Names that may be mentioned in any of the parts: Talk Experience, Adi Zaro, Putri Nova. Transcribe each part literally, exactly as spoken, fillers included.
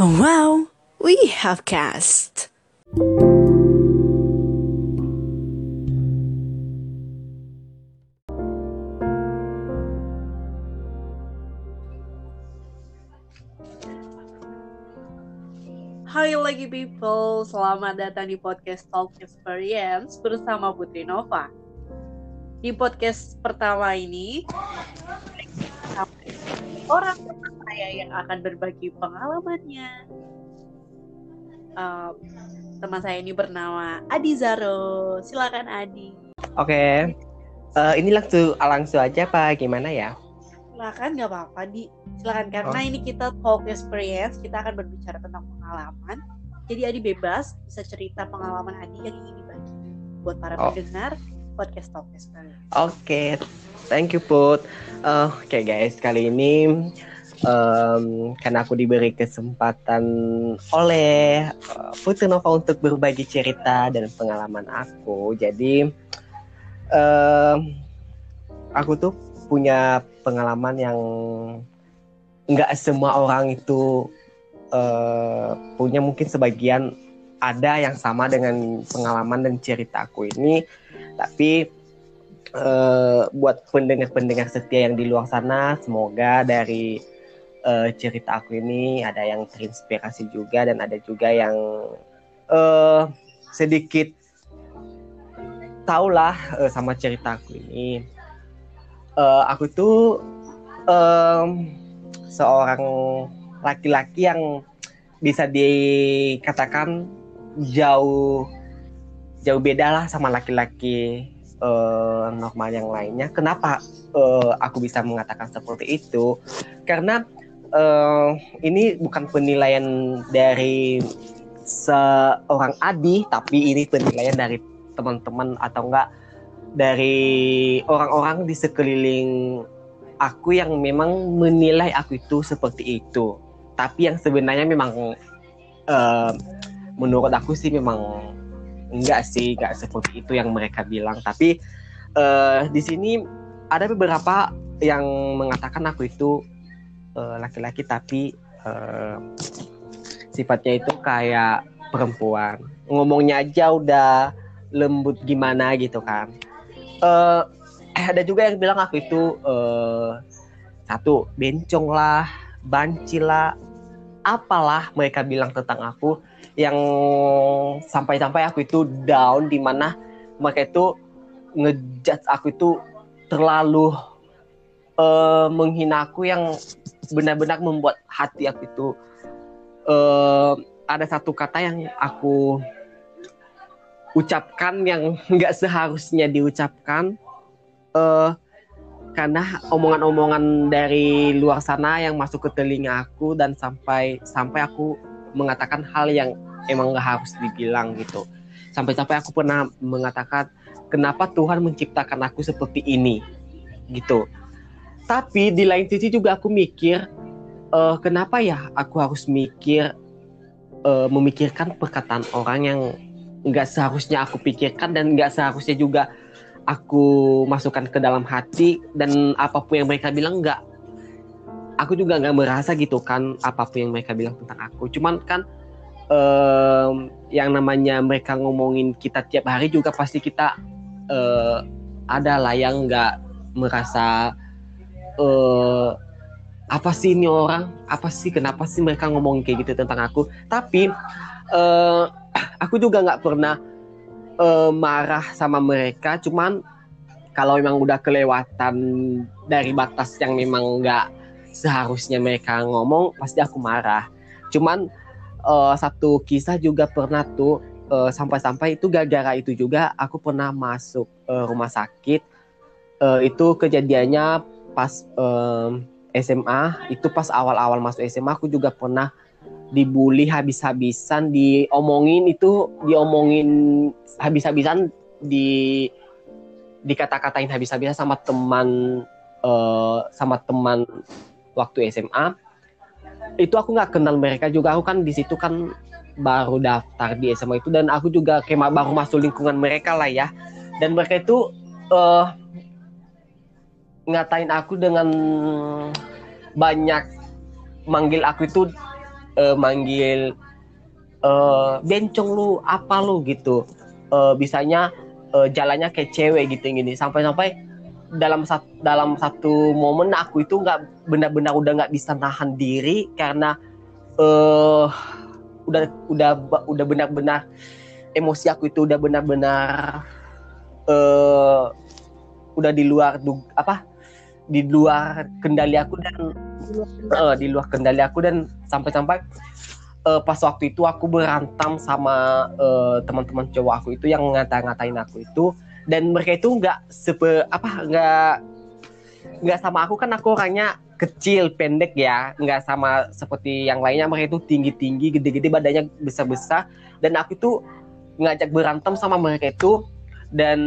Wow, we have cast. Hai lagi people, selamat datang di podcast Talk Experience bersama Putri Nova. Di podcast pertama ini, orang pertama saya yang akan berbagi pengalamannya. Um, teman saya ini bernama Adi Zaro. Silakan Adi. Oke, okay. uh, ini langsung langsung aja Pak, gimana ya? Silakan, nggak apa-apa Di. Silakan karena oh. Ini kita talk experience, kita akan berbicara tentang pengalaman. Jadi Adi bebas bisa cerita pengalaman Adi yang ingin dibagi buat para oh. pendengar podcast talk experience. Oke, okay. Thank you Put. Uh, Oke okay, guys, kali ini um, karena aku diberi kesempatan oleh uh, Putri Nova untuk berbagi cerita dan pengalaman aku. Jadi uh, aku tuh punya pengalaman yang nggak semua orang itu uh, punya. Mungkin sebagian ada yang sama dengan pengalaman dan cerita aku ini, tapi uh, buat pendengar-pendengar setia yang di luar sana, semoga dari uh, cerita aku ini ada yang terinspirasi juga, dan ada juga yang uh, sedikit taulah uh, sama cerita aku ini. Uh, aku tuh um, seorang laki-laki yang bisa dikatakan jauh jauh beda lah sama laki-laki uh, normal yang lainnya. Kenapa uh, aku bisa mengatakan seperti itu? Karena uh, ini bukan penilaian dari seorang Adi, tapi ini penilaian dari teman-teman atau enggak dari orang-orang di sekeliling aku yang memang menilai aku itu seperti itu. Tapi yang sebenarnya memang uh, menurut aku sih memang enggak sih, enggak seperti itu yang mereka bilang. Tapi uh, di sini ada beberapa yang mengatakan aku itu uh, laki-laki tapi uh, sifatnya itu kayak perempuan. Ngomongnya aja udah lembut gimana gitu kan. Uh, ada juga yang bilang aku itu uh, satu bencong lah, banci lah, apalah mereka bilang tentang aku, yang sampai-sampai aku itu down, di mana mereka itu ngejudge aku itu terlalu uh, menghina aku, yang benar-benar membuat hati aku itu uh, ada satu kata yang aku ucapkan yang nggak seharusnya diucapkan, uh, karena omongan-omongan dari luar sana yang masuk ke telinga aku, dan sampai sampai aku mengatakan hal yang emang nggak harus dibilang gitu. Sampai-sampai aku pernah mengatakan, kenapa Tuhan menciptakan aku seperti ini gitu. Tapi di lain sisi juga aku mikir, uh, kenapa ya aku harus mikir uh, memikirkan perkataan orang yang nggak seharusnya aku pikirkan, dan nggak seharusnya juga aku masukkan ke dalam hati. Dan apapun yang mereka bilang, nggak, aku juga nggak merasa gitu kan apapun yang mereka bilang tentang aku. Cuman kan um, yang namanya mereka ngomongin kita tiap hari juga pasti kita uh, ada lah yang nggak merasa uh, apa sih ini orang, apa sih, kenapa sih mereka ngomongin kayak gitu tentang aku. Tapi Uh, aku juga nggak pernah uh, marah sama mereka. Cuman kalau memang udah kelewatan dari batas yang memang nggak seharusnya mereka ngomong, pasti aku marah. Cuman uh, satu kisah juga pernah tuh, uh, sampai-sampai itu gara-gara itu juga aku pernah masuk uh, rumah sakit. uh, Itu kejadiannya pas uh, S M A. Itu pas awal-awal masuk S M A, aku juga pernah dibully habis-habisan, diomongin itu, diomongin habis-habisan, di dikata-katain habis-habisan sama teman uh, sama teman waktu S M A. Itu aku nggak kenal mereka juga, aku kan di situ kan baru daftar di S M A itu, dan aku juga kayak baru masuk lingkungan mereka lah ya. Dan mereka itu uh, ngatain aku dengan banyak, manggil aku itu uh, manggil uh, bencong lu, apa lu gitu, uh, bisanya uh, jalannya kayak cewek gitu gini, sampai-sampai dalam satu dalam satu momen aku itu nggak benar-benar udah nggak bisa nahan diri karena uh, udah udah udah benar-benar emosi aku itu udah benar-benar uh, udah di luar apa di luar kendali aku dan di luar kendali, uh, di luar kendali aku dan sampai-sampai uh, pas waktu itu aku berantem sama uh, teman-teman cowok aku itu yang ngata-ngatain aku itu, dan mereka itu nggak sepe apa nggak nggak sama aku, kan aku orangnya kecil pendek ya, nggak sama seperti yang lainnya. Mereka itu tinggi-tinggi gede-gede badannya besar-besar, dan aku itu ngajak berantem sama mereka itu. Dan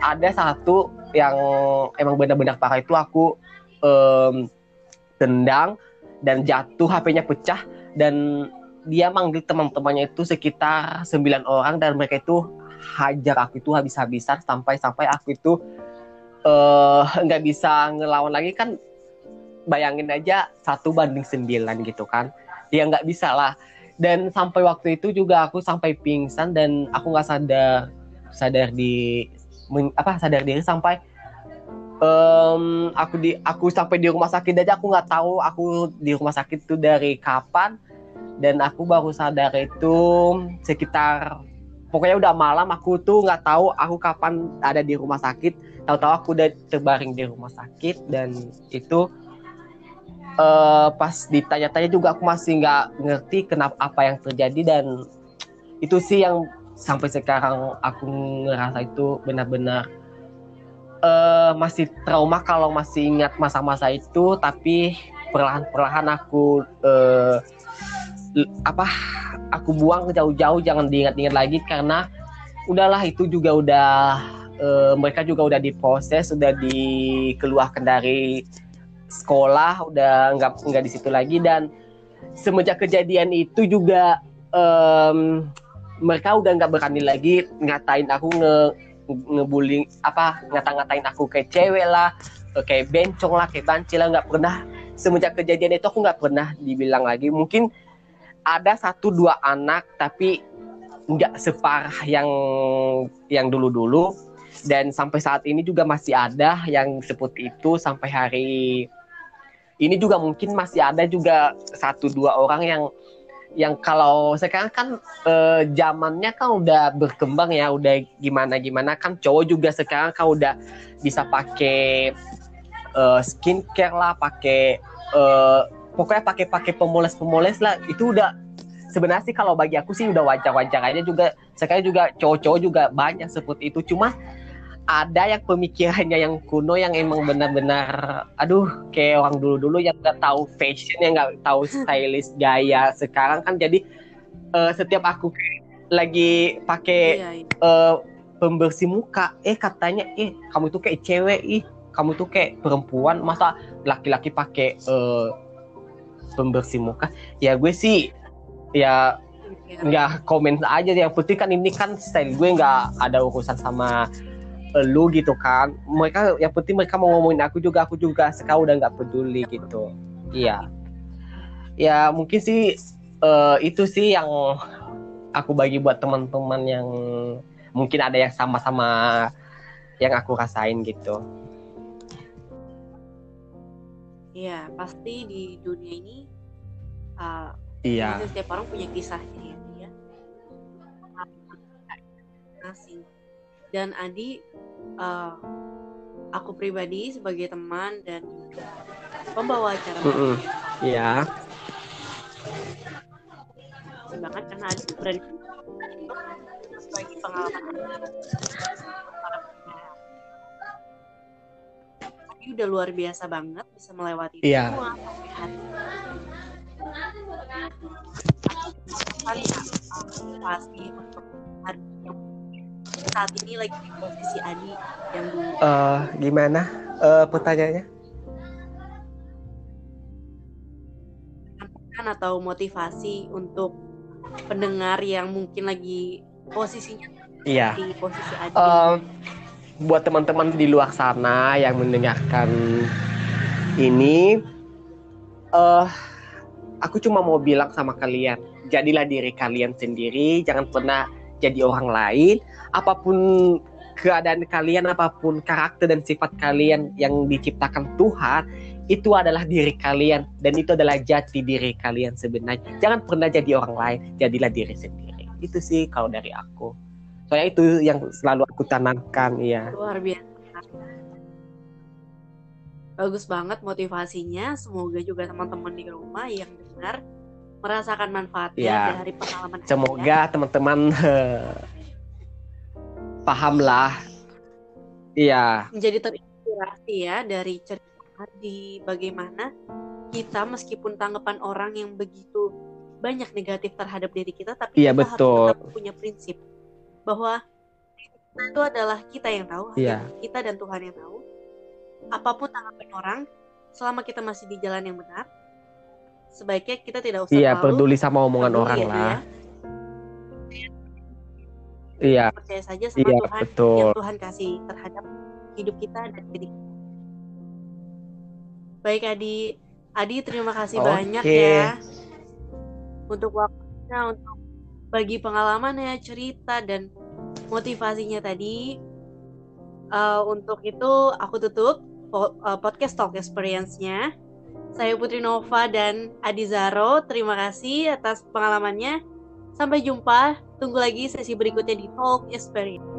ada satu yang emang benar-benar parah itu aku um, tendang dan jatuh, H P-nya pecah, dan dia manggil teman-temannya itu sekitar sembilan orang, dan mereka itu hajar aku itu habis-habisan sampai-sampai aku itu nggak uh, bisa ngelawan lagi. Kan bayangin aja satu banding sembilan gitu kan, dia nggak bisa lah. Dan sampai waktu itu juga aku sampai pingsan dan aku nggak sadar sadar di men, apa sadar diri sampai um, aku di aku sampai di rumah sakit aja aku nggak tahu aku di rumah sakit itu dari kapan, dan aku baru sadar itu sekitar pokoknya udah malam. Aku tuh nggak tahu aku kapan ada di rumah sakit, tahu-tahu aku udah terbaring di rumah sakit. Dan itu uh, pas ditanya-tanya juga aku masih nggak ngerti kenapa apa yang terjadi, dan itu sih yang sampai sekarang aku ngerasa itu benar-benar uh, masih trauma kalau masih ingat masa-masa itu. Tapi perlahan-perlahan aku uh, apa aku buang jauh-jauh, jangan diingat-ingat lagi karena udahlah, itu juga udah uh, mereka juga udah diproses, udah dikeluarkan dari sekolah, udah nggak nggak di situ lagi. Dan semenjak kejadian itu juga um, mereka udah nggak berani lagi ngatain aku, nge ngebullying apa ngata-ngatain aku kayak cewek lah, kayak bencong lah, kayak banci lah. Nggak pernah semenjak kejadian itu, aku nggak pernah dibilang lagi. Mungkin ada satu dua anak tapi nggak separah yang yang dulu-dulu, dan sampai saat ini juga masih ada yang seperti itu. Sampai hari ini juga mungkin masih ada juga satu dua orang yang yang kalau sekarang kan e, zamannya kan udah berkembang ya, udah gimana-gimana kan, cowok juga sekarang kan udah bisa pakai e, skincare lah, pakai e, pokoknya pakai-pakai pemoles-pemoles lah. Itu udah sebenarnya sih kalau bagi aku sih udah wajar-wajar aja juga. Sekarang juga cowok-cowok juga banyak seperti itu, cuma ada yang pemikirannya yang kuno, yang emang benar-benar aduh kayak orang dulu-dulu yang nggak tahu fashion, yang nggak tahu stylish gaya sekarang kan. Jadi uh, setiap aku lagi pakai iya, iya. uh, pembersih muka, eh katanya ih eh, kamu tuh kayak cewek, ih eh, kamu tuh kayak perempuan, masa laki-laki pakai uh, pembersih muka. Ya gue sih ya nggak komen aja, yang penting kan ini kan style gue, nggak ada urusan sama lu gitu kan. Mereka yang penting mereka mau ngomongin aku juga, aku juga sekarang udah nggak peduli gitu. Iya, ya mungkin sih uh, itu sih yang aku bagi buat teman-teman yang mungkin ada yang sama-sama yang aku rasain gitu. Iya, pasti di dunia ini uh, iya. Setiap orang punya kisahnya ya. Masing. Dan Adi, uh, aku pribadi sebagai teman dan juga pembawa acara, mm-hmm. yeah. Banget karena Adi berani sebagai pengalaman. Tapi udah luar biasa banget bisa melewati yeah. semua sampai hari ini. Pasti untuk hari ini. Saat ini lagi di posisi Adi yang uh, gimana uh, pertanyaannya? Kan atau motivasi untuk pendengar yang mungkin lagi posisinya yeah. di posisi Adi. Uh, buat teman-teman di luar sana yang mendengarkan ini, uh, Aku cuma mau bilang sama kalian, jadilah diri kalian sendiri, jangan pernah jadi orang lain. Apapun keadaan kalian, apapun karakter dan sifat kalian yang diciptakan Tuhan, itu adalah diri kalian dan itu adalah jati diri kalian sebenarnya. Jangan pernah jadi orang lain, jadilah diri sendiri. Itu sih kalau dari aku. Soalnya itu yang selalu aku tanamkan, ya. Luar biasa. Bagus banget motivasinya. Semoga juga teman-teman di rumah yang dengar merasakan manfaatnya ya, dari pengalaman. Semoga kalian, teman-teman uh, pahamlah. Iya. Menjadi terinspirasi ya dari cerita Adi, bagaimana kita meskipun tanggapan orang yang begitu banyak negatif terhadap diri kita, tapi ya, kita betul. harus tetap punya prinsip bahwa itu adalah kita yang tahu, ya. kita dan Tuhan yang tahu. Apapun tanggapan orang, selama kita masih di jalan yang benar, sebaiknya kita tidak usah Iya, peduli sama omongan peduli orang ya, lah. Iya. Percaya saja sama iya, Tuhan betul. yang Tuhan kasih terhadap hidup kita dan diri. Baik Adi, Adi terima kasih okay. banyak ya untuk waktunya, untuk bagi pengalamannya, cerita dan motivasinya tadi. Uh, untuk itu aku tutup po- uh, podcast Talk Experience-nya. Saya Putri Nova dan Adi Zaro. Terima kasih atas pengalamannya. Sampai jumpa. Tunggu lagi sesi berikutnya di Talk Experience.